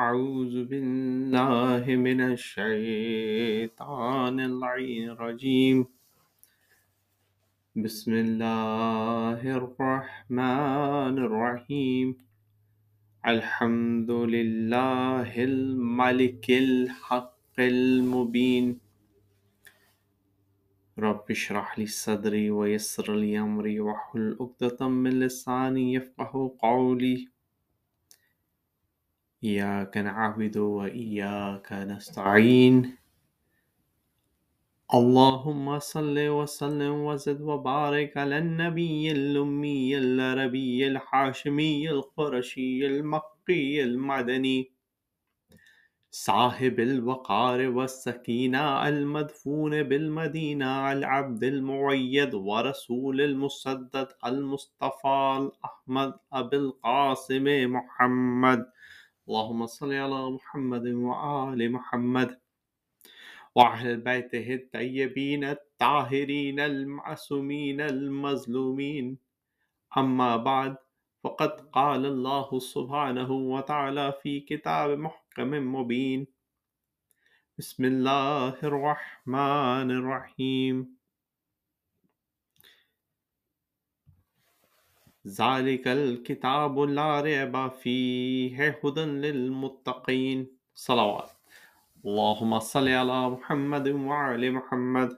اعوذ باللہ من الشیطان الرجیم، بسم اللہ الرحمن الرحیم، الحمد للہ الملک الحق المبین، رب اشرح لی صدری ویسر لی امری واحلل عقدۃ من لسانی یفقہوا قولی، إياك نعبد وإياك نستعين، اللهم صل وسلم وزد وبارك على النبي الأمي العربي الحاشمي القرشي المكي المدني، صاحب الوقار والسكينة المدفون بالمدينة، العبد المؤيد ورسول المصدد المصطفى الأحمد أبي القاسم محمد، اللهم صل على محمد وآل محمد وأهل بيته الطيبين الطاهرين المعصومين المظلومين، أما بعد، فقد قال الله سبحانه وتعالى في كتاب محكم مبين: بسم الله الرحمن الرحيم، ذالک الکتاب لا ریب فیہ ھدی للمتقین، صلوات اللہم صل علی محمد وعلی محمد۔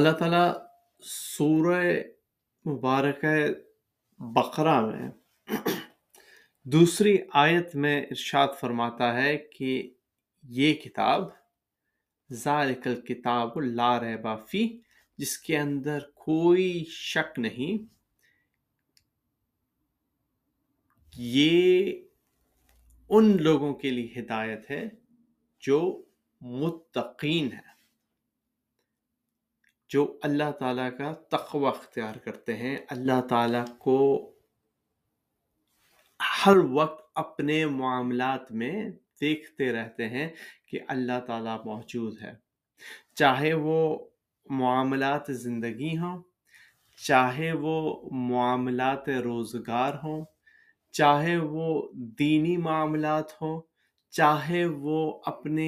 اللہ تعالیٰ سورہ مبارکہ بقرہ میں دوسری آیت میں ارشاد فرماتا ہے کہ یہ کتاب ذالک الکتاب لا ریب فیہ، جس کے اندر کوئی شک نہیں، یہ ان لوگوں کے لیے ہدایت ہے جو متقین ہیں، جو اللہ تعالیٰ کا تقوی اختیار کرتے ہیں، اللہ تعالیٰ کو ہر وقت اپنے معاملات میں دیکھتے رہتے ہیں کہ اللہ تعالیٰ موجود ہے، چاہے وہ معاملات زندگی ہوں، چاہے وہ معاملات روزگار ہوں، چاہے وہ دینی معاملات ہوں، چاہے وہ اپنی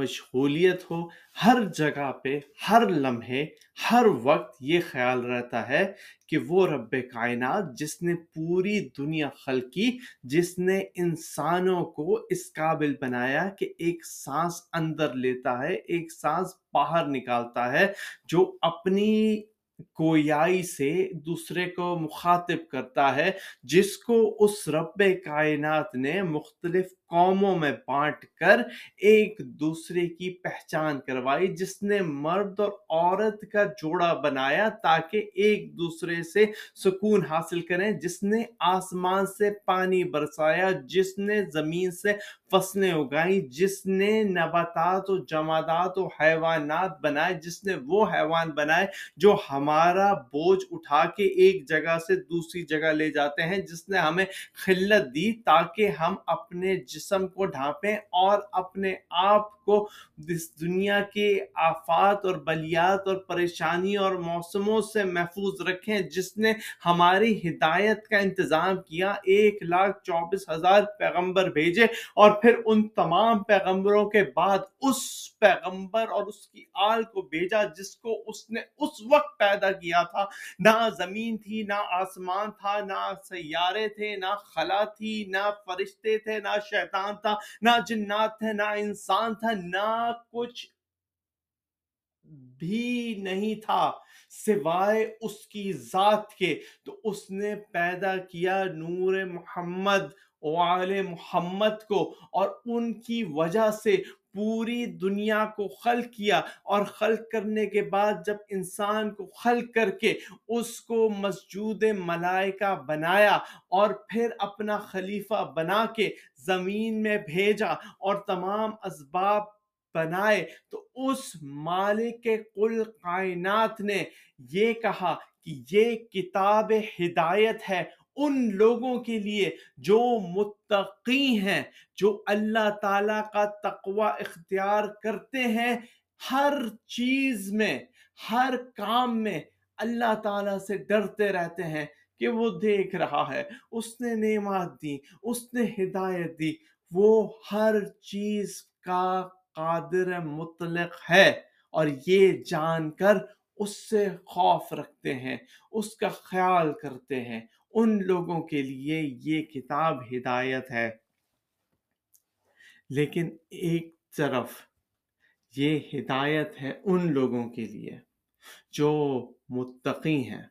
مشغولیت ہو، ہر جگہ پہ، ہر لمحے، ہر وقت یہ خیال رہتا ہے کہ وہ رب کائنات جس نے پوری دنیا خلق کی، جس نے انسانوں کو اس قابل بنایا کہ ایک سانس اندر لیتا ہے، ایک سانس باہر نکالتا ہے، جو اپنی گویائی سے دوسرے کو مخاطب کرتا ہے، جس کو اس رب کائنات نے مختلف قوموں میں بانٹ کر ایک دوسرے کی پہچان کروائی، جس نے مرد اور عورت کا جوڑا بنایا تاکہ ایک دوسرے سے سکون حاصل کریں، جس نے آسمان سے پانی برسایا، جس نے زمین سے فصلیں اگائیں، جس نے نباتات و جمادات و حیوانات بنائے، جس نے وہ حیوان بنائے جو ہمارا بوجھ اٹھا کے ایک جگہ سے دوسری جگہ لے جاتے ہیں، جس نے ہمیں خلت دی تاکہ ہم اپنے جسم کو ڈھانپیں اور اپنے آپ کو اس دنیا کے آفات اور بلیات اور پریشانی اور موسموں سے محفوظ رکھیں، جس نے ہماری ہدایت کا انتظام کیا، 124,000 پیغمبر بھیجے، اور پھر ان تمام پیغمبروں کے بعد اس پیغمبر اور اس کی آل کو بھیجا جس کو اس نے اس وقت پیدا کیا تھا، نہ زمین تھی، نہ آسمان تھا، نہ سیارے تھے، نہ خلا تھی، نہ فرشتے تھے، نہ شیطان تھا، نہ جنات تھے، نہ انسان تھا، نہ کچھ بھی نہیں تھا سوائے اس کی ذات کے۔ تو اس نے پیدا کیا نور محمد وآل محمد کو، اور ان کی وجہ سے پوری دنیا کو خلق کیا، اور خلق کرنے کے بعد جب انسان کو خلق کر کے اس کو مسجود ملائکہ بنایا، اور پھر اپنا خلیفہ بنا کے زمین میں بھیجا اور تمام اسباب بنائے، تو اس مالک کل کائنات نے یہ کہا کہ یہ کتاب ہدایت ہے ان لوگوں کے لیے جو متقی ہیں، جو اللہ تعالیٰ کا تقوی اختیار کرتے ہیں، ہر چیز میں، ہر کام میں اللہ تعالیٰ سے ڈرتے رہتے ہیں، کہ وہ دیکھ رہا ہے، اس نے نعمت دی، اس نے ہدایت دی، وہ ہر چیز کا قادر مطلق ہے، اور یہ جان کر اس سے خوف رکھتے ہیں، اس کا خیال کرتے ہیں، ان لوگوں کے لیے یہ کتاب ہدایت ہے۔ لیکن ایک طرف یہ ہدایت ہے ان لوگوں کے لیے جو متقی ہیں،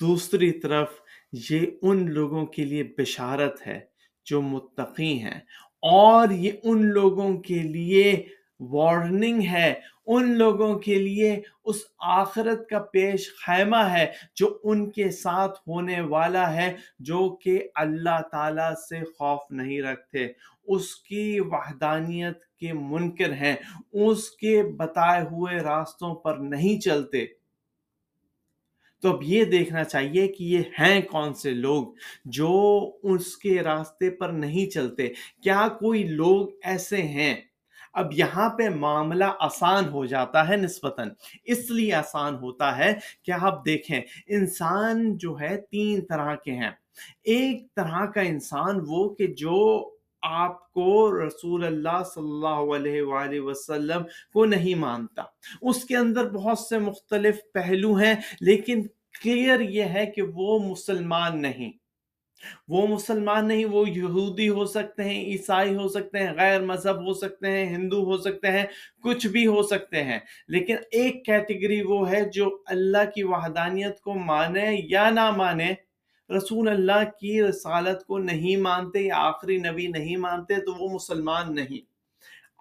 دوسری طرف یہ ان لوگوں کے لیے بشارت ہے جو متقی ہیں، اور یہ ان لوگوں کے لیے وارننگ ہے، ان لوگوں کے لیے اس آخرت کا پیش خیمہ ہے جو ان کے ساتھ ہونے والا ہے، جو کہ اللہ تعالیٰ سے خوف نہیں رکھتے، اس کی وحدانیت کے منکر ہیں، اس کے بتائے ہوئے راستوں پر نہیں چلتے۔ تو اب یہ دیکھنا چاہیے کہ یہ ہیں کون سے لوگ جو اس کے راستے پر نہیں چلتے، کیا کوئی لوگ ایسے ہیں؟ اب یہاں پہ معاملہ آسان ہو جاتا ہے نسبتاً، اس لیے آسان ہوتا ہے کہ آپ دیکھیں انسان جو ہے تین طرح کے ہیں۔ ایک طرح کا انسان وہ کہ جو آپ کو رسول اللہ صلی اللہ علیہ وآلہ وسلم کو نہیں مانتا، اس کے اندر بہت سے مختلف پہلو ہیں، لیکن کلیئر یہ ہے کہ وہ مسلمان نہیں، وہ یہودی ہو سکتے ہیں، عیسائی ہو سکتے ہیں، غیر مذہب ہو سکتے ہیں، ہندو ہو سکتے ہیں، کچھ بھی ہو سکتے ہیں، لیکن ایک کیٹیگری وہ ہے جو اللہ کی وحدانیت کو مانے یا نہ مانے، رسول اللہ کی رسالت کو نہیں مانتے یا آخری نبی نہیں مانتے، تو وہ مسلمان نہیں۔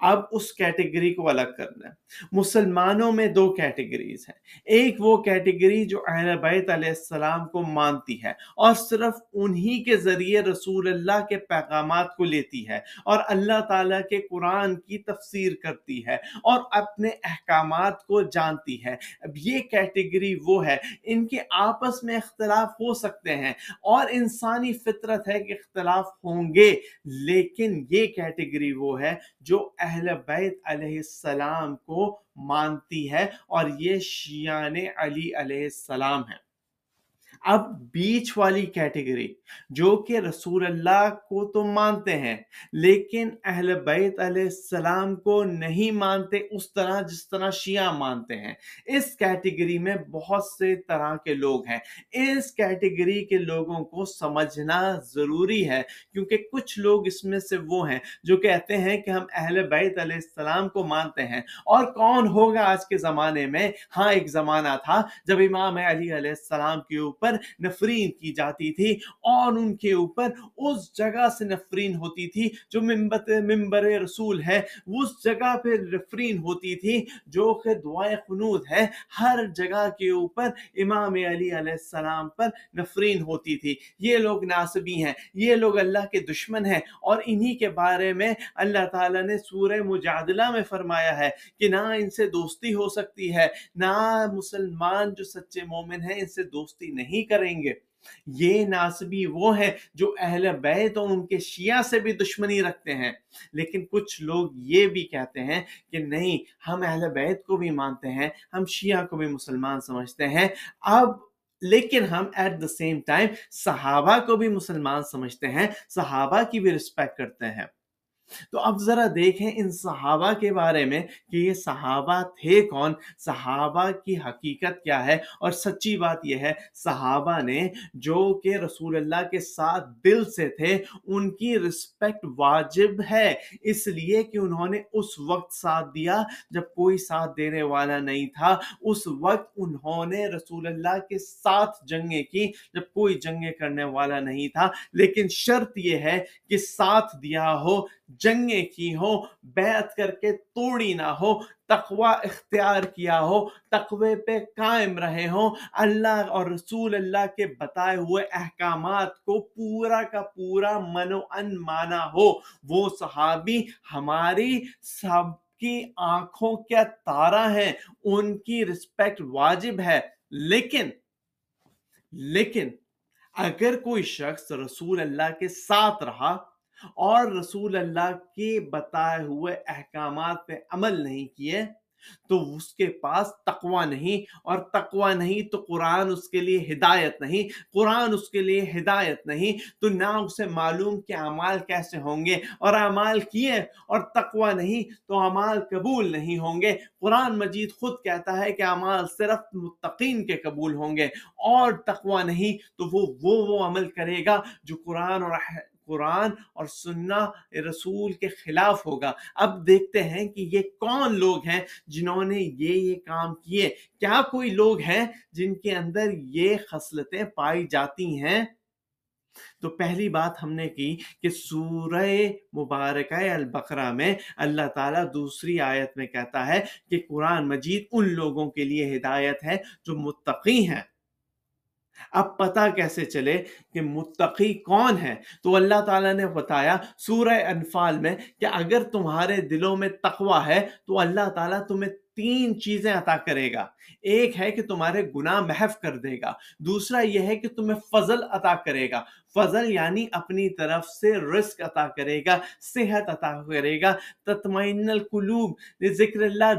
اب اس کیٹیگری کو الگ کرنا ہے۔ مسلمانوں میں دو کیٹیگریز ہیں، ایک وہ کیٹیگری جو اہل بیت علیہ السلام کو مانتی ہے اور صرف انہی کے ذریعے رسول اللہ کے پیغامات کو لیتی ہے اور اللہ تعالیٰ کے قرآن کی تفسیر کرتی ہے اور اپنے احکامات کو جانتی ہے۔ اب یہ کیٹیگری وہ ہے، ان کے آپس میں اختلاف ہو سکتے ہیں اور انسانی فطرت ہے کہ اختلاف ہوں گے، لیکن یہ کیٹیگری وہ ہے جو اہل بیت علیہ السلام کو مانتی ہے، اور یہ شیعان علی علیہ السلام ہیں۔ اب بیچ والی کیٹیگری جو کہ رسول اللہ کو تو مانتے ہیں لیکن اہل بیت علیہ السلام کو نہیں مانتے اس طرح جس طرح شیعہ مانتے ہیں، اس کیٹیگری میں بہت سے طرح کے لوگ ہیں۔ اس کیٹیگری کے لوگوں کو سمجھنا ضروری ہے، کیونکہ کچھ لوگ اس میں سے وہ ہیں جو کہتے ہیں کہ ہم اہل بیت علیہ السلام کو مانتے ہیں۔ اور کون ہوگا آج کے زمانے میں؟ ہاں، ایک زمانہ تھا جب امام علی علیہ السلام کے اوپر نفرین کی جاتی تھی اور ان کے اوپر اس جگہ سے نفرین ہوتی تھی جو منبر رسول ہے، اس جگہ پہ نفرین ہوتی تھی جو کہ دعائے قنوت ہے، ہر جگہ کے اوپر امام علی علیہ السلام پر نفرین ہوتی تھی۔ یہ لوگ ناصبی ہیں، یہ لوگ اللہ کے دشمن ہیں، اور انہی کے بارے میں اللہ تعالیٰ نے سورہ مجادلہ میں فرمایا ہے کہ نہ ان سے دوستی ہو سکتی ہے، نہ مسلمان جو سچے مومن ہیں ان سے دوستی نہیں کریں گے۔ یہ ناصبی وہ ہیں جو اہل بیت اور ان کے شیعہ سے بھی دشمنی رکھتے ہیں، لیکن کچھ لوگ یہ بھی کہتے ہیں کہ نہیں، ہم اہل بیت کو بھی مانتے ہیں، ہم شیعہ کو بھی مسلمان سمجھتے ہیں، اب لیکن ہم ایٹ دا سیم ٹائم صحابہ کو بھی مسلمان سمجھتے ہیں، صحابہ کی بھی رسپیکٹ کرتے ہیں۔ تو اب ذرا دیکھیں ان صحابہ کے بارے میں کہ یہ صحابہ تھے کون، صحابہ کی حقیقت کیا ہے، اور سچی بات یہ ہے صحابہ نے جو کہ رسول اللہ کے ساتھ دل سے تھے، ان کی رسپیکٹ واجب ہے، اس لیے کہ انہوں نے اس وقت ساتھ دیا جب کوئی ساتھ دینے والا نہیں تھا، اس وقت انہوں نے رسول اللہ کے ساتھ جنگیں کی جب کوئی جنگیں کرنے والا نہیں تھا، لیکن شرط یہ ہے کہ ساتھ دیا ہو، جنگیں کی ہو، بیعت کر کے توڑی نہ ہو، تقوی اختیار کیا ہو، تقوی پہ قائم رہے ہوں، اللہ اور رسول اللہ کے بتائے ہوئے احکامات کو پورا کا پورا من و ان مانا ہو۔ وہ صحابی ہماری سب کی آنکھوں کا تارا ہیں، ان کی رسپیکٹ واجب ہے، لیکن اگر کوئی شخص رسول اللہ کے ساتھ رہا اور رسول اللہ کے بتائے ہوئے احکامات پہ عمل نہیں کیے تو اس کے پاس تقوی نہیں، اور تقوی نہیں تو قرآن اس کے لیے ہدایت نہیں، قرآن اس کے لیے ہدایت نہیں تو نہ اسے معلوم کہ اعمال کیسے ہوں گے، اور اعمال کیے اور تقوی نہیں تو اعمال قبول نہیں ہوں گے۔ قرآن مجید خود کہتا ہے کہ اعمال صرف متقین کے قبول ہوں گے، اور تقوی نہیں تو وہ عمل کرے گا جو قرآن اور سنہ رسول کے خلاف ہوگا۔ اب دیکھتے ہیں کہ یہ کون لوگ ہیں جنہوں نے یہ کام کیے۔ کیا کوئی لوگ ہیں جن کے اندر یہ خصلتیں پائی جاتی ہیں؟ تو پہلی بات ہم نے کی کہ سورہ مبارکہ البقرہ میں اللہ تعالیٰ دوسری آیت میں کہتا ہے کہ قرآن مجید ان لوگوں کے لیے ہدایت ہے جو متقی ہیں۔ اب پتہ کیسے چلے کہ متقی کون ہے؟ تو اللہ تعالیٰ نے بتایا سورہ انفال میں کہ اگر تمہارے دلوں میں تقوی ہے تو اللہ تعالیٰ تمہیں 3 چیزیں عطا کرے گا۔ ایک ہے کہ تمہارے گناہ محو کر دے گا، دوسرا یہ ہے کہ تمہیں فضل عطا کرے گا، فضل یعنی اپنی طرف سے رزق عطا کرے گا، صحت عطا کرے گا، تطمئن القلوب ذکر اللہ،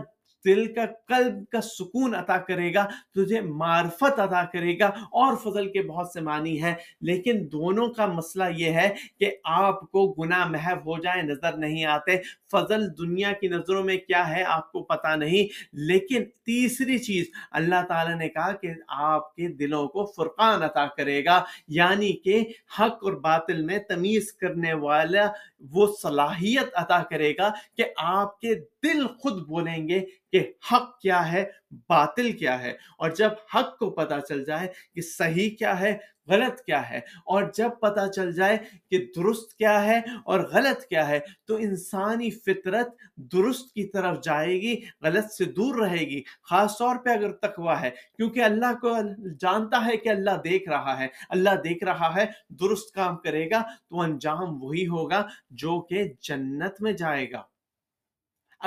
دل کا قلب کا سکون عطا کرے گا، تجھے معرفت عطا کرے گا، اور فضل کے بہت سے معنی ہیں۔ لیکن دونوں کا مسئلہ یہ ہے کہ آپ کو گناہ محو ہو جائے، نظر نہیں آتے، فضل دنیا کی نظروں میں کیا ہے آپ کو پتہ نہیں۔ لیکن تیسری چیز اللہ تعالیٰ نے کہا کہ آپ کے دلوں کو فرقان عطا کرے گا، یعنی کہ حق اور باطل میں تمیز کرنے والا وہ صلاحیت عطا کرے گا کہ آپ کے دل خود بولیں گے کہ حق کیا ہے، باطل کیا ہے، اور جب حق کو پتہ چل جائے کہ صحیح کیا ہے، غلط کیا ہے، اور جب پتہ چل جائے کہ درست کیا ہے اور غلط کیا ہے، تو انسانی فطرت درست کی طرف جائے گی، غلط سے دور رہے گی، خاص طور پہ اگر تقوی ہے، کیونکہ اللہ کو جانتا ہے کہ اللہ دیکھ رہا ہے، اللہ دیکھ رہا ہے، درست کام کرے گا تو انجام وہی ہوگا جو کہ جنت میں جائے گا۔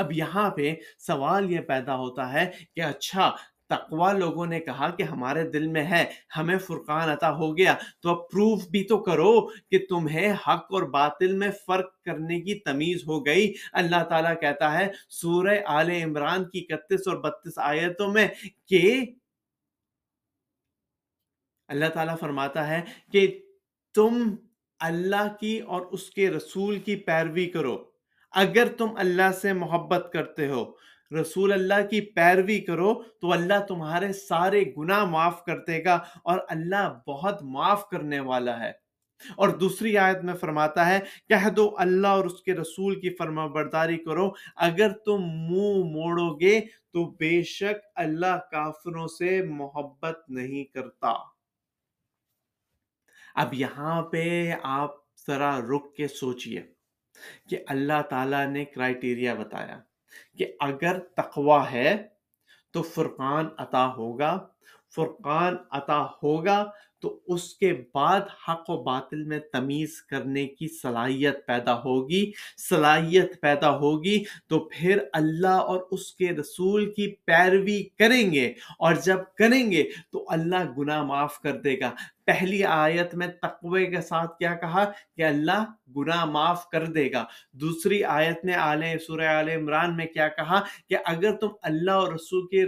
اب یہاں پہ سوال یہ پیدا ہوتا ہے کہ اچھا تقوی لوگوں نے کہا کہ ہمارے دل میں ہے، ہمیں فرقان عطا ہو گیا، تو اب پروف بھی تو کرو کہ تمہیں حق اور باطل میں فرق کرنے کی تمیز ہو گئی۔ اللہ تعالیٰ کہتا ہے سورہ آل عمران کی 31 اور 32 آیتوں میں کہ اللہ تعالیٰ فرماتا ہے کہ تم اللہ کی اور اس کے رسول کی پیروی کرو، اگر تم اللہ سے محبت کرتے ہو، رسول اللہ کی پیروی کرو تو اللہ تمہارے سارے گناہ معاف کر دے گا، اور اللہ بہت معاف کرنے والا ہے۔ اور دوسری آیت میں فرماتا ہے کہہ دو اللہ اور اس کے رسول کی فرما برداری کرو، اگر تم منہ موڑو گے تو بے شک اللہ کافروں سے محبت نہیں کرتا۔ اب یہاں پہ آپ ذرا رک کے سوچئے کہ اللہ تعالیٰ نے کرائٹیریا بتایا کہ اگر تقوی ہے تو فرقان عطا ہوگا، فرقان عطا ہوگا تو اس کے بعد حق و باطل میں تمیز کرنے کی صلاحیت پیدا ہوگی، صلاحیت پیدا ہوگی تو پھر اللہ اور اس کے رسول کی پیروی کریں گے، اور جب کریں گے تو اللہ گناہ معاف کر دے گا۔ پہلی آیت میں تقوی کے ساتھ کیا کہا کہ اللہ گناہ معاف کر دے گا، دوسری آیت میں سورہ آل عمران میں کیا کہا کہ اگر تم اللہ اور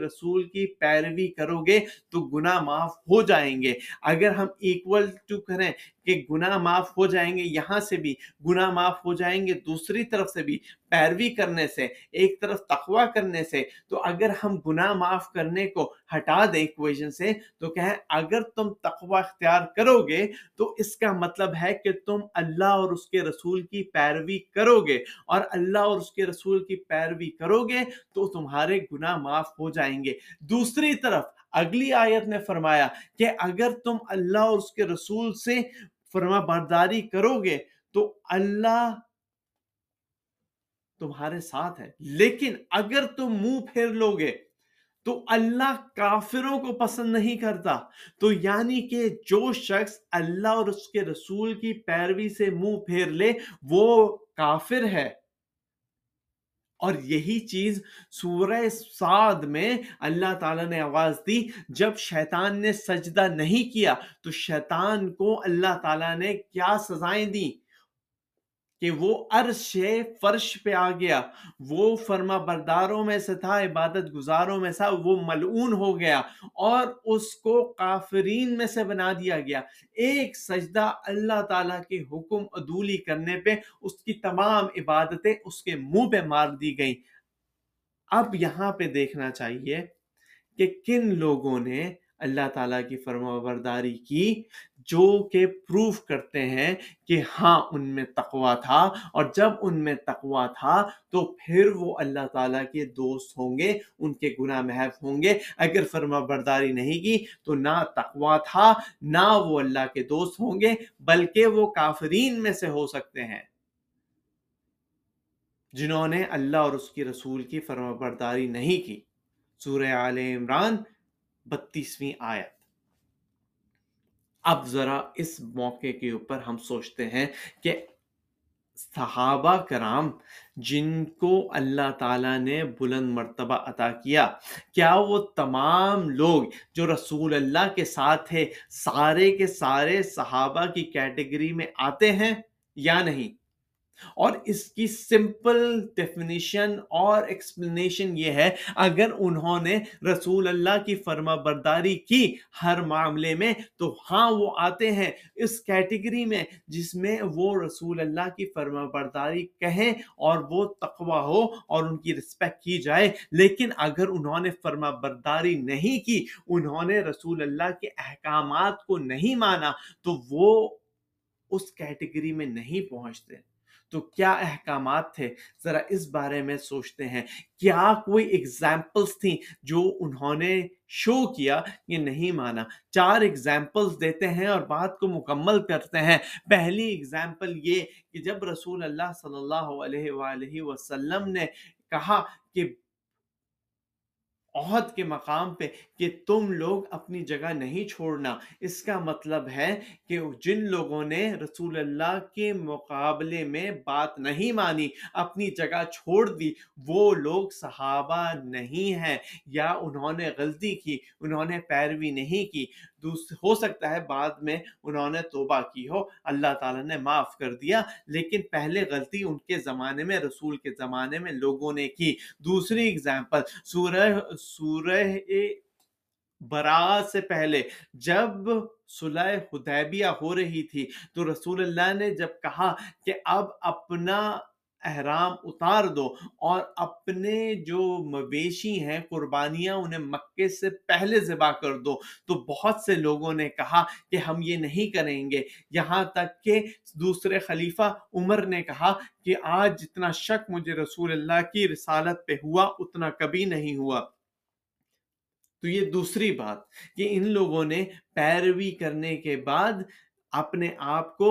رسول کی پیروی کرو گے تو گناہ معاف ہو جائیں گے۔ اگر ہم ایکول ٹو کریں کہ گناہ معاف ہو جائیں گے، یہاں سے بھی گناہ معاف ہو جائیں گے، دوسری طرف سے بھی پیروی کرنے سے، ایک طرف تقوی کرنے سے، تو اگر ہم گناہ معاف کرنے کو ہٹا دیں ایکویشن سے تو کہیں اگر تم تقوی اختیار کرو گے تو اس کا مطلب ہے کہ تم اللہ اور اس کے رسول کی پیروی کرو گے، اور اللہ اور اس کے رسول کی پیروی کرو گے تو تمہارے گناہ معاف ہو جائیں گے۔ دوسری طرف اگلی آیت نے فرمایا کہ اگر تم اللہ اور اس کے رسول سے فرما برداری کرو گے تو اللہ تمہارے ساتھ ہے، لیکن اگر تم منہ پھیر لو گے تو اللہ کافروں کو پسند نہیں کرتا۔ تو یعنی کہ جو شخص اللہ اور اس کے رسول کی پیروی سے منہ پھیر لے وہ کافر ہے، اور یہی چیز سورہ صاد میں اللہ تعالیٰ نے آواز دی جب شیطان نے سجدہ نہیں کیا تو شیطان کو اللہ تعالیٰ نے کیا سزائیں دیں؟ کہ وہ عرش فرش پہ آ گیا، وہ فرما برداروں میں سے تھا، عبادت گزاروں میں سے، وہ ملعون ہو گیا اور اس کو کافرین میں سے بنا دیا گیا۔ ایک سجدہ اللہ تعالیٰ کے حکم عدولی کرنے پہ اس کی تمام عبادتیں اس کے منہ پہ مار دی گئیں۔ اب یہاں پہ دیکھنا چاہیے کہ کن لوگوں نے اللہ تعالیٰ کی فرما برداری کی جو کہ پروف کرتے ہیں کہ ہاں ان میں تقویٰ تھا، اور جب ان میں تقویٰ تھا تو پھر وہ اللہ تعالیٰ کے دوست ہوں گے، ان کے گناہ محو ہوں گے۔ اگر فرما برداری نہیں کی تو نہ تقویٰ تھا، نہ وہ اللہ کے دوست ہوں گے، بلکہ وہ کافرین میں سے ہو سکتے ہیں جنہوں نے اللہ اور اس کی رسول کی فرما برداری نہیں کی۔ سورہ آل عمران 32ویں آیت۔ اب ذرا اس موقع کے اوپر ہم سوچتے ہیں کہ صحابہ کرام جن کو اللہ تعالیٰ نے بلند مرتبہ عطا کیا، کیا وہ تمام لوگ جو رسول اللہ کے ساتھ تھے سارے کے سارے صحابہ کی کیٹیگری میں آتے ہیں یا نہیں؟ اور اس کی سمپل ڈیفینیشن اور ایکسپلینیشن یہ ہے، اگر انہوں نے رسول اللہ کی فرما برداری کی ہر معاملے میں تو ہاں وہ آتے ہیں اس کیٹیگری میں جس میں وہ رسول اللہ کی فرما برداری کہیں اور وہ تقویٰ ہو اور ان کی رسپیکٹ کی جائے۔ لیکن اگر انہوں نے فرما برداری نہیں کی، انہوں نے رسول اللہ کے احکامات کو نہیں مانا، تو وہ اس کیٹیگری میں نہیں پہنچتے۔ تو کیا احکامات تھے؟ ذرا اس بارے میں سوچتے ہیں، کیا کوئی ایگزامپلز تھیں جو انہوں نے شو کیا کہ نہیں مانا؟ چار ایگزامپلز دیتے ہیں اور بات کو مکمل کرتے ہیں۔ پہلی ایگزامپل یہ کہ جب رسول اللہ صلی اللہ علیہ وآلہ وسلم نے کہا کہ عہد کے مقام پہ کہ تم لوگ اپنی جگہ نہیں چھوڑنا، اس کا مطلب ہے کہ جن لوگوں نے رسول اللہ کے مقابلے میں بات نہیں مانی، اپنی جگہ چھوڑ دی، وہ لوگ صحابہ نہیں ہیں یا انہوں نے غلطی کی، انہوں نے پیروی نہیں کی۔ ہو سکتا ہے بعد میں انہوں نے توبہ کی ہو، اللہ تعالیٰ نے معاف کر دیا، لیکن پہلے غلطی ان کے زمانے میں، رسول کے زمانے میں لوگوں نے کی۔ دوسری ایگزامپل سورہ براءہ سے پہلے جب صلح حدیبیہ ہو رہی تھی تو رسول اللہ نے جب کہا کہ اب اپنا احرام اتار دو اور اپنے جو مویشی ہیں، قربانیاں، انہیں مکے سے پہلے ذبح کر دو، تو بہت سے لوگوں نے کہا کہ ہم یہ نہیں کریں گے، یہاں تک کہ دوسرے خلیفہ عمر نے کہا کہ آج جتنا شک مجھے رسول اللہ کی رسالت پہ ہوا اتنا کبھی نہیں ہوا۔ تو یہ دوسری بات کہ ان لوگوں نے پیروی کرنے کے بعد اپنے آپ کو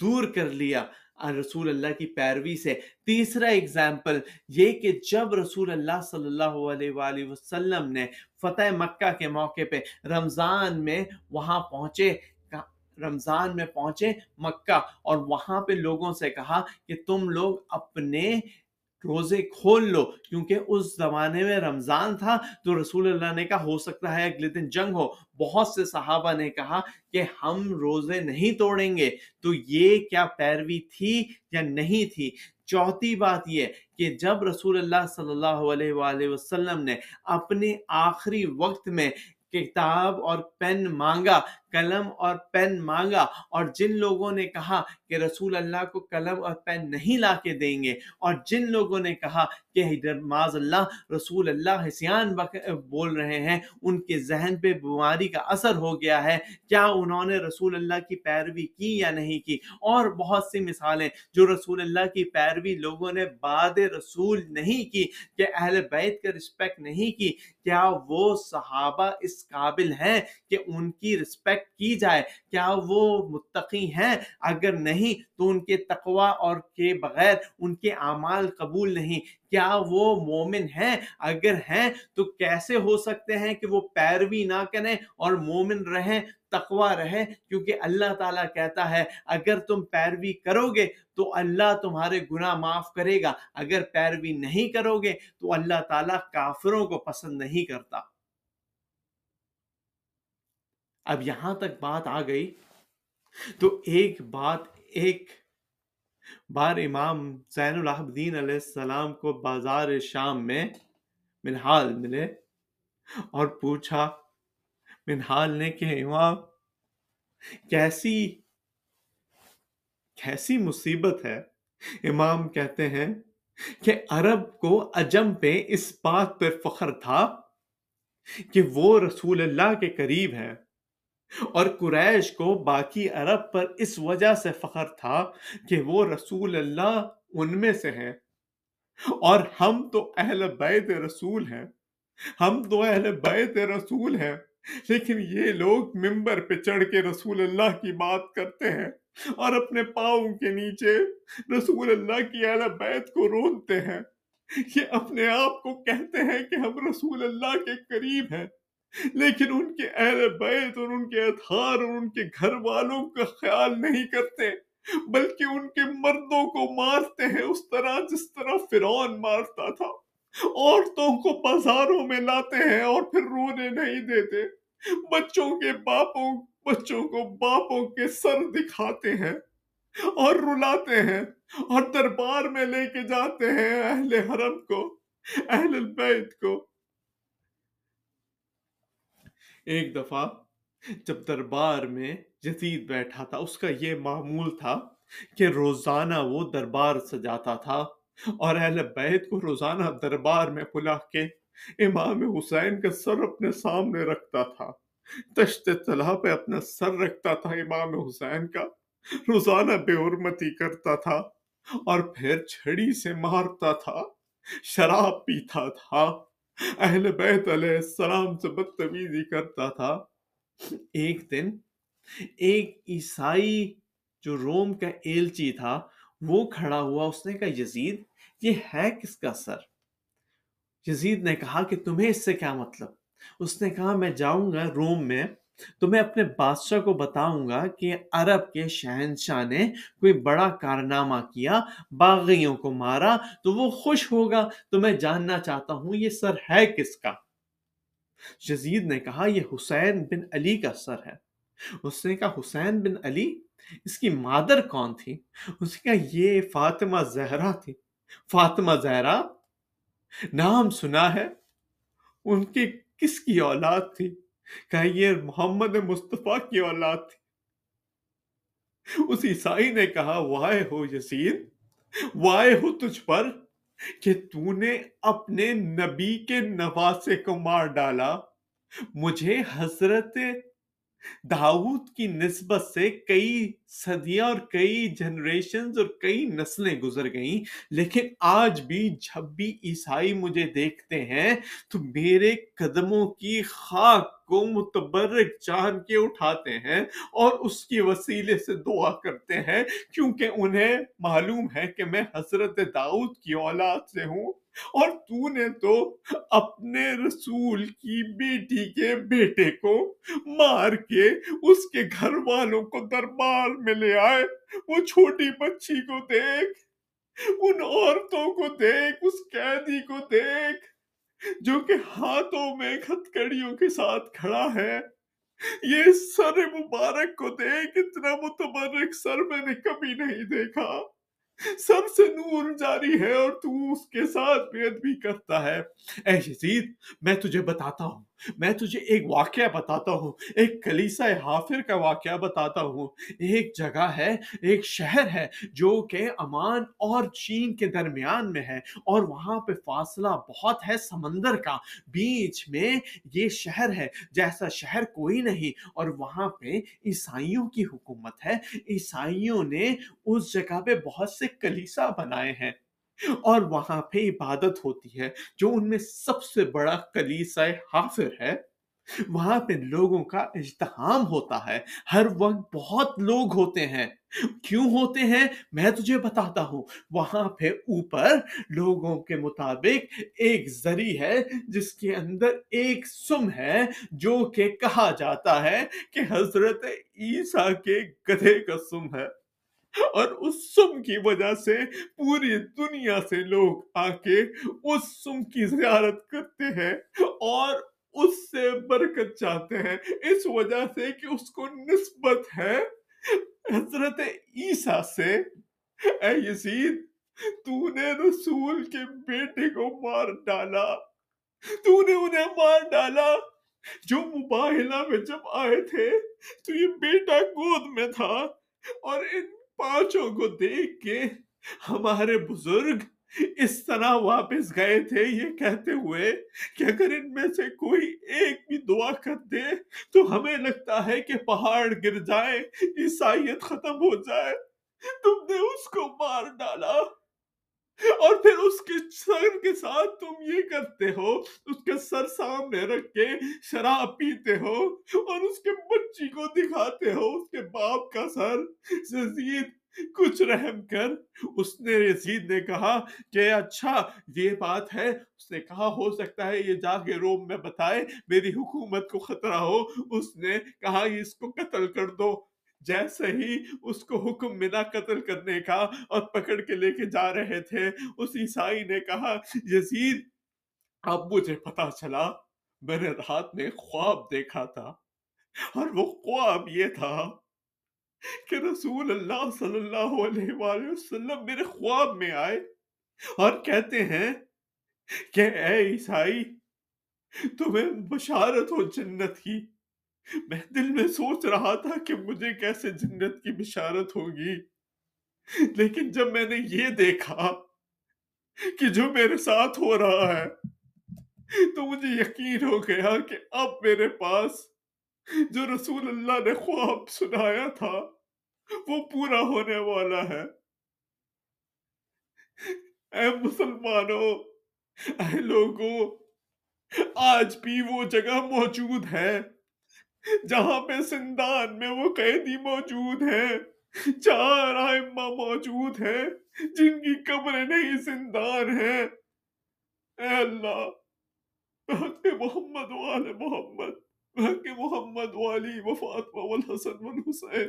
دور کر لیا رسول اللہ کی پیروی سے۔ تیسرا ایگزامپل یہ کہ جب رسول اللہ صلی اللہ علیہ وآلہ وسلم نے فتح مکہ کے موقع پہ رمضان میں وہاں پہنچے، مکہ، اور وہاں پہ لوگوں سے کہا کہ تم لوگ اپنے روزے کھول لو، کیونکہ اس زمانے میں رمضان تھا۔ تو رسول اللہ نے کہا ہو سکتا ہے اگلے دن جنگ ہو، بہت سے صحابہ نے کہا کہ ہم روزے نہیں توڑیں گے۔ تو یہ کیا پیروی تھی یا نہیں تھی؟ چوتھی بات یہ کہ جب رسول اللہ صلی اللہ علیہ وآلہ وسلم نے اپنے آخری وقت میں کتاب اور پین مانگا، قلم اور پین مانگا، اور جن لوگوں نے کہا کہ رسول اللہ کو قلم اور پین نہیں لا کے دیں گے، اور جن لوگوں نے کہا کہ معاذ اللہ رسول اللہ حسیان بول رہے ہیں، ان کے ذہن پہ بیماری کا اثر ہو گیا ہے، کیا انہوں نے رسول اللہ کی پیروی کی یا نہیں کی؟ اور بہت سی مثالیں جو رسول اللہ کی پیروی لوگوں نے بعد رسول نہیں کی، کہ اہل بیت کا رسپیکٹ نہیں کی، کیا وہ صحابہ اس قابل ہیں کہ ان کی رسپیکٹ کی جائے؟ کیا وہ متقی ہیں؟ اگر نہیں تو ان کے تقوی اور کے بغیر ان کے اعمال قبول نہیں۔ کیا وہ مومن ہیں؟ اگر ہیں تو کیسے ہو سکتے ہیں کہ وہ پیروی نہ کریں اور مومن رہیں، تقوی رہے؟ کیونکہ اللہ تعالیٰ کہتا ہے اگر تم پیروی کرو گے تو اللہ تمہارے گناہ معاف کرے گا، اگر پیروی نہیں کرو گے تو اللہ تعالیٰ کافروں کو پسند نہیں کرتا۔ اب یہاں تک بات آ گئی تو ایک بار امام زین العابدین علیہ السلام کو بازار شام میں منحال ملے اور پوچھا منحال نے کہ امام کیسی مصیبت ہے؟ امام کہتے ہیں کہ عرب کو عجم پہ اس بات پر فخر تھا کہ وہ رسول اللہ کے قریب ہیں، اور قریش کو باقی عرب پر اس وجہ سے فخر تھا کہ وہ رسول اللہ ان میں سے ہیں، اور ہم تو اہل بیت رسول ہیں، لیکن یہ لوگ ممبر پہ چڑھ کے رسول اللہ کی بات کرتے ہیں اور اپنے پاؤں کے نیچے رسول اللہ کی اہل بیت کو رونتے ہیں، یہ اپنے آپ کو کہتے ہیں کہ ہم رسول اللہ کے قریب ہیں، لیکن ان کے اہل بیت اور ان کے اطہار اور ان کے گھر والوں کا خیال نہیں کرتے، بلکہ ان کے مردوں کو مارتے ہیں اس طرح جس طرح فرعون مارتا تھا، عورتوں کو بازاروں میں لاتے ہیں اور پھر رونے نہیں دیتے، بچوں کو باپوں کے سر دکھاتے ہیں اور رلاتے ہیں، اور دربار میں لے کے جاتے ہیں اہل حرم کو، اہل البیت کو۔ ایک دفعہ جب دربار میں یزید بیٹھا تھا، اس کا یہ معمول تھا کہ روزانہ وہ دربار سجاتا تھا اور اہل بیت کو روزانہ دربار میں بلا کے امام حسین کا سر اپنے سامنے رکھتا تھا، تشت طلا پہ اپنا سر رکھتا تھا امام حسین کا، روزانہ بے حرمتی کرتا تھا اور پھر چھڑی سے مارتا تھا، شراب پیتا تھا، اہل بیت علیہ السلام سے بدتمیزی کرتا تھا۔ ایک دن ایک عیسائی جو روم کا ایلچی تھا وہ کھڑا ہوا، اس نے کہا یزید یہ ہے کس کا سر؟ یزید نے کہا کہ تمہیں اس سے کیا مطلب؟ اس نے کہا میں جاؤں گا روم میں تو میں اپنے بادشاہ کو بتاؤں گا کہ عرب کے شہنشاہ نے کوئی بڑا کارنامہ کیا، باغیوں کو مارا، تو وہ خوش ہوگا، تو میں جاننا چاہتا ہوں یہ سر ہے کس کا؟ یزید نے کہا یہ حسین بن علی کا سر ہے۔ اس نے کہا حسین بن علی؟ اس کی مادر کون تھی؟ اس نے کہا یہ فاطمہ زہرا تھی۔ فاطمہ زہرا؟ نام سنا ہے، ان کے کس کی اولاد تھی؟ کہا یہ محمد مصطفیٰ کی اولاد تھی۔ اس عیسائی نے کہا وائے ہو یزید، وائے ہو تجھ پر کہ تو نے اپنے نبی کے نواسے کو مار ڈالا، مجھے حضرت داؤد کی نسبت سے کئی صدیاں اور کئی جنریشنز اور کئی نسلیں گزر گئیں، لیکن آج بھی جب بھی عیسائی مجھے دیکھتے ہیں تو میرے قدموں کی خاک کو متبرک جان کے اٹھاتے ہیں اور اس کی وسیلے سے دعا کرتے ہیں، کیونکہ انہیں معلوم ہے کہ میں حضرت داؤد کی اولاد سے ہوں، اور تو نے تو اپنے رسول کی بیٹی کے بیٹے کو مار کے اس کے گھر والوں کو دربار میں لے آئے، وہ چھوٹی بچی کو دیکھ، ان عورتوں کو دیکھ، اس قیدی کو دیکھ جو کہ ہاتھوں میں ہتھکڑیوں کے ساتھ کھڑا ہے، یہ سر مبارک کو دیکھ، اتنا متبرک سر میں نے کبھی نہیں دیکھا، سب سے نور جاری ہے اور تو اس کے ساتھ بے ادبی کرتا ہے۔ اے یزید میں تجھے بتاتا ہوں، میں تجھے ایک واقعہ بتاتا ہوں، ایک کلیسا حافر کا واقعہ بتاتا ہوں۔ ایک جگہ ہے، ایک شہر ہے جو کہ عمان اور چین کے درمیان میں ہے، اور وہاں پہ فاصلہ بہت ہے سمندر کا، بیچ میں یہ شہر ہے، جیسا شہر کوئی نہیں، اور وہاں پہ عیسائیوں کی حکومت ہے۔ عیسائیوں نے اس جگہ پہ بہت سے کلیسا بنائے ہیں اور وہاں پہ عبادت ہوتی ہے، جو ان میں سب سے بڑا کلیسا حافر ہے۔ وہاں پہ لوگوں کا اجتماع ہوتا ہے، ہر وقت بہت لوگ ہوتے ہیں، کیوں ہوتے ہیں میں تجھے بتاتا ہوں۔ وہاں پہ اوپر لوگوں کے مطابق ایک زری ہے جس کے اندر ایک سم ہے، جو کہ کہا جاتا ہے کہ حضرت عیسیٰ کے گدھے کا سم ہے، اور اس سم کی وجہ سے پوری دنیا سے لوگ آ کے اس سم کی زیارت کرتے ہیں اور اس سے برکت چاہتے ہیں، اس وجہ سے کہ اس کو نسبت ہے حضرت عیسیٰ سے، اے یزید، تو نے رسول کے بیٹے کو مار ڈالا، تو نے انہیں مار ڈالا جو مباہلہ میں جب آئے تھے تو یہ بیٹا گود میں تھا، اور ان پانچوں کو دیکھ کے ہمارے بزرگ اس طرح واپس گئے تھے یہ کہتے ہوئے کہ اگر ان میں سے کوئی ایک بھی دعا کر دے تو ہمیں لگتا ہے کہ پہاڑ گر جائے، عیسائیت ختم ہو جائے۔ تم نے اس کو مار ڈالا، اور پھر اس کے سر کے ساتھ تم یہ کرتے ہو، اس کے سر سامنے رکھ کے شراب پیتے ہو اور اس کے بچی کو دکھاتے ہو اس کے باپ کا سر۔ یزید کچھ رحم کر، اس نے یزید نے کہا کہ اچھا یہ بات ہے، اس نے کہا ہو سکتا ہے یہ جا کے روم میں بتائے، میری حکومت کو خطرہ ہو۔ اس نے کہا اس کو قتل کر دو، جیسے ہی اس کو حکم ملا قتل کرنے کا اور پکڑ کے لے کے جا رہے تھے، اس عیسائی نے کہا یزید اب مجھے پتا چلا، میں نے رات میں خواب دیکھا تھا، اور وہ خواب یہ تھا کہ رسول اللہ صلی اللہ علیہ وآلہ وسلم میرے خواب میں آئے اور کہتے ہیں کہ اے عیسائی تمہیں بشارت ہو جنت کی۔ میں دل میں سوچ رہا تھا کہ مجھے کیسے جنت کی بشارت ہوگی، لیکن جب میں نے یہ دیکھا کہ جو میرے ساتھ ہو رہا ہے تو مجھے یقین ہو گیا کہ اب میرے پاس جو رسول اللہ نے خواب سنایا تھا وہ پورا ہونے والا ہے۔ اے مسلمانوں، اے لوگوں، آج بھی وہ جگہ موجود ہے جہاں پہ زندان میں وہ قیدی موجود ہیں، چار ائمہ موجود ہیں جن کی قبریں نہیں زندان ہیں۔ اے اللہ، بحق محمد و آل محمد، بحق محمد و علی و فاطمہ والحسن والحسین،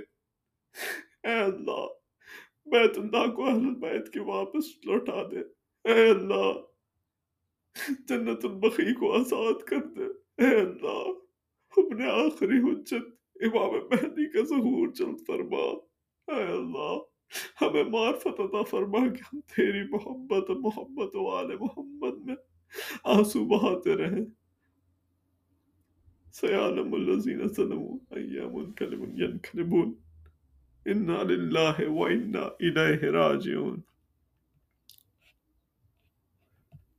اے اللہ بیت اللہ کو اہل بیت کے واپس لوٹا دے، اے اللہ جنت البقیع کو آزاد کر دے، اے اللہ اپنے آخری حجت امام مہدی کا ظہور جلد فرما، اے اللہ ہمیں معرفت عطا فرما کہ ہم تیری محبت اور محبت و آل محمد میں آنسو بہاتے رہیں۔ سیعلم الذین ظلموا ایام کلم ینقلبون، انا للہ و انا الیہ راجعون۔